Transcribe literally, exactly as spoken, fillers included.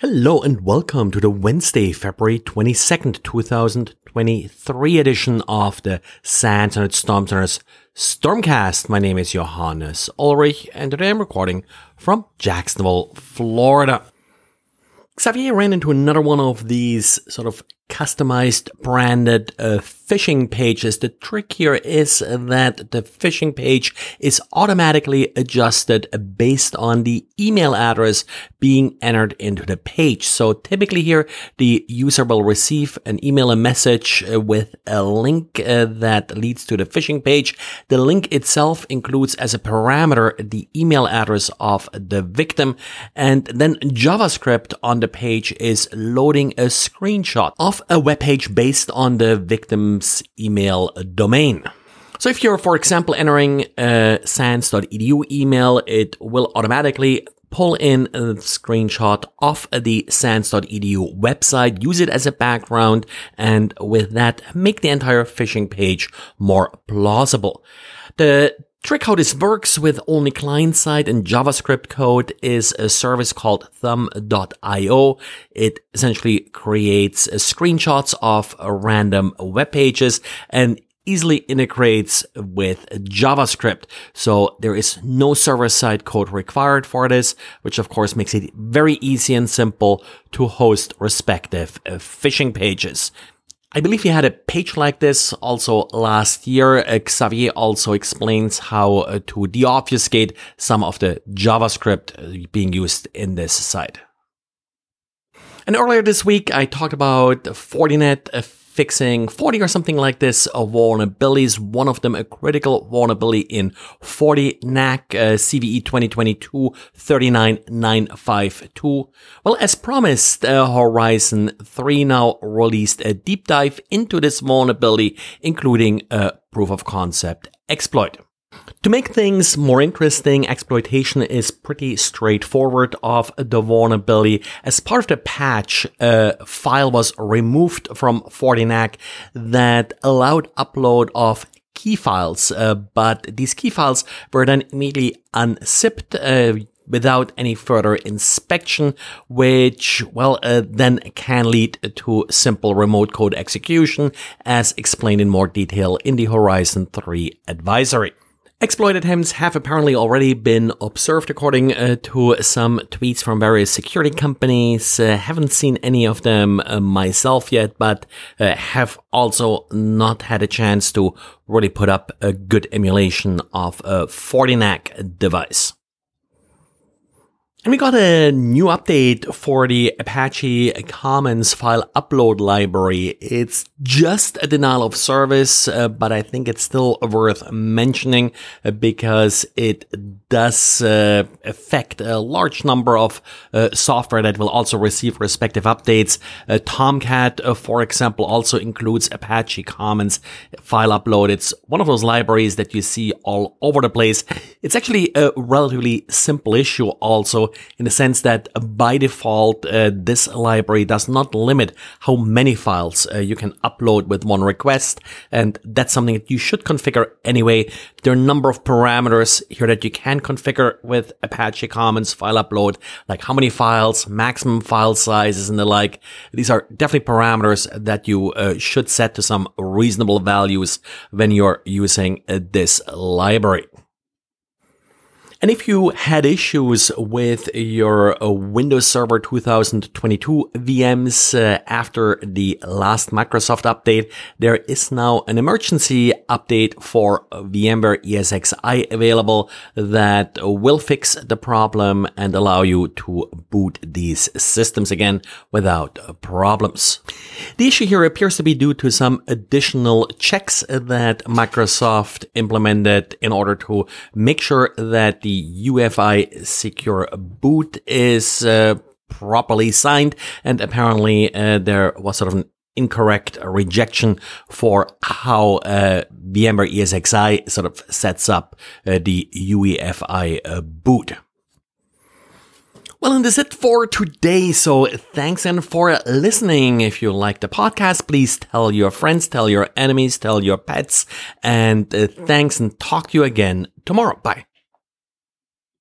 Hello and welcome to the Wednesday, February twenty-second, two thousand twenty-three edition of the SANS and its StormCast StormCast. My name is Johannes Ulrich and today I'm recording from Jacksonville, Florida. Xavier ran into another one of these sort of customized branded uh, phishing pages. The trick here is that the phishing page is automatically adjusted based on the email address being entered into the page. So typically here, the user will receive an email, a message with a link uh, that leads to the phishing page. The link itself includes as a parameter the email address of the victim. And then JavaScript on the page is loading a screenshot of a web page based on the victim's email domain. So if you're, for example, entering a sans dot e d u email, it will automatically pull in a screenshot of the sans dot e d u website, use it as a background, and with that, make the entire phishing page more plausible. The trick how this works with only client-side and JavaScript code is a service called thumb dot i o. It essentially creates screenshots of random web pages and easily integrates with JavaScript. So there is no server-side code required for this, which of course makes it very easy and simple to host respective phishing pages. I believe he had a page like this also last year. Xavier also explains how to deobfuscate some of the JavaScript being used in this site. And earlier this week, I talked about Fortinet fixing forty or something like this uh, vulnerabilities. One of them, a critical vulnerability in FortiNAC uh, C V E twenty twenty-two dash three nine nine five two. Well, as promised, uh, Horizon three now released a deep dive into this vulnerability, including a proof of concept exploit. To make things more interesting, exploitation is pretty straightforward of the vulnerability. As part of the patch, a file was removed from FortiNAC that allowed upload of key files, uh, but these key files were then immediately unzipped uh, without any further inspection, which, well, uh, then can lead to simple remote code execution, as explained in more detail in the Horizon three advisory. Exploit attempts have apparently already been observed according uh, to some tweets from various security companies. Uh, haven't seen any of them uh, myself yet, but uh, have also not had a chance to really put up a good emulation of a FortiNAC device. And we got a new update for the Apache Commons FileUpload library. It's just a denial of service, uh, but I think it's still worth mentioning because it does uh, affect a large number of uh, software that will also receive respective updates. Uh, Tomcat, uh, for example, also includes Apache Commons FileUpload. It's one of those libraries that you see all over the place. It's actually a relatively simple issue also, in the sense that by default, uh, this library does not limit how many files uh, you can upload with one request. And that's something that you should configure anyway. There are a number of parameters here that you can configure with Apache Commons file upload, like how many files, maximum file sizes, and the like. These are definitely parameters that you uh, should set to some reasonable values when you're using uh, this library. And if you had issues with your uh, Windows Server twenty twenty-two V Ms uh, after the last Microsoft update, there is now an emergency update for VMware ESXi available that will fix the problem and allow you to boot these systems again without problems. The issue here appears to be due to some additional checks that Microsoft implemented in order to make sure that the The U E F I secure boot is uh, properly signed, and apparently uh, there was sort of an incorrect rejection for how uh, VMware ESXi sort of sets up uh, the U E F I uh, boot. Well, and that's it for today. So thanks and for listening. If you like the podcast, please tell your friends, tell your enemies, tell your pets, and uh, thanks and talk to you again tomorrow. Bye.